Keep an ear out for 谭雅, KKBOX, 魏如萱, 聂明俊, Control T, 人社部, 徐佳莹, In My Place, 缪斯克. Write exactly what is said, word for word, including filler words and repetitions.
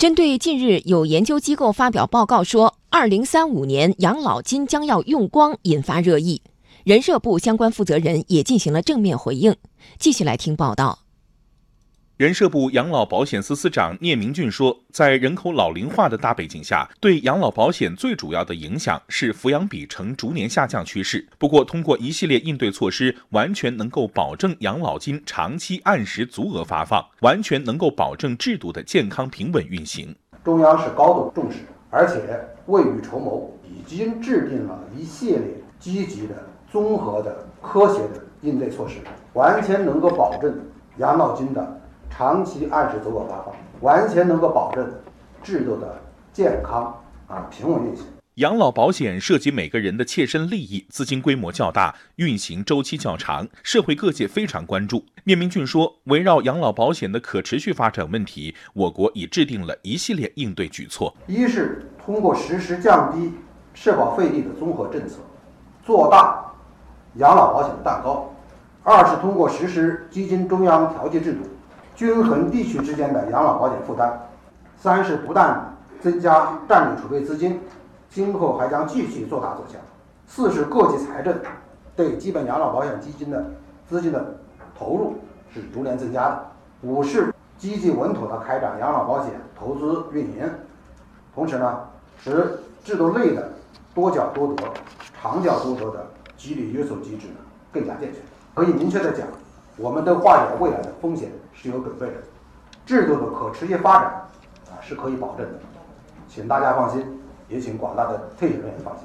针对近日有研究机构发表报告说，二零三五年养老金将要用光，引发热议。人社部相关负责人也进行了正面回应。继续来听报道。人社部养老保险司司长聂明俊说，在人口老龄化的大背景下，对养老保险最主要的影响是抚养比呈逐年下降趋势。不过，通过一系列应对措施，完全能够保证养老金长期按时足额发放，完全能够保证制度的健康平稳运行。中央是高度重视，而且未雨绸缪，已经制定了一系列积极的、综合的、科学的应对措施，完全能够保证养老金的长期按时足额发放，完全能够保证制度的健康啊平稳运行。养老保险涉及每个人的切身利益，资金规模较大，运行周期较长，社会各界非常关注。聂明俊说，围绕养老保险的可持续发展问题，我国已制定了一系列应对举措。一是通过实时降低社保费率的综合政策，做大养老保险的蛋糕；二是通过实施基金中央调节制度，均衡地区之间的养老保险负担；三是不断增加战略储备资金，今后还将继续做大做强；四是各级财政对基本养老保险基金的资金的投入是逐年增加的；五是积极稳妥地开展养老保险投资运营，同时呢，使制度内的多缴多得、长缴多得的激励约束机制更加健全。可以明确地讲，我们对化解未来的风险是有准备的，制度的可持续发展啊是可以保证的，请大家放心，也请广大的退休人员放心。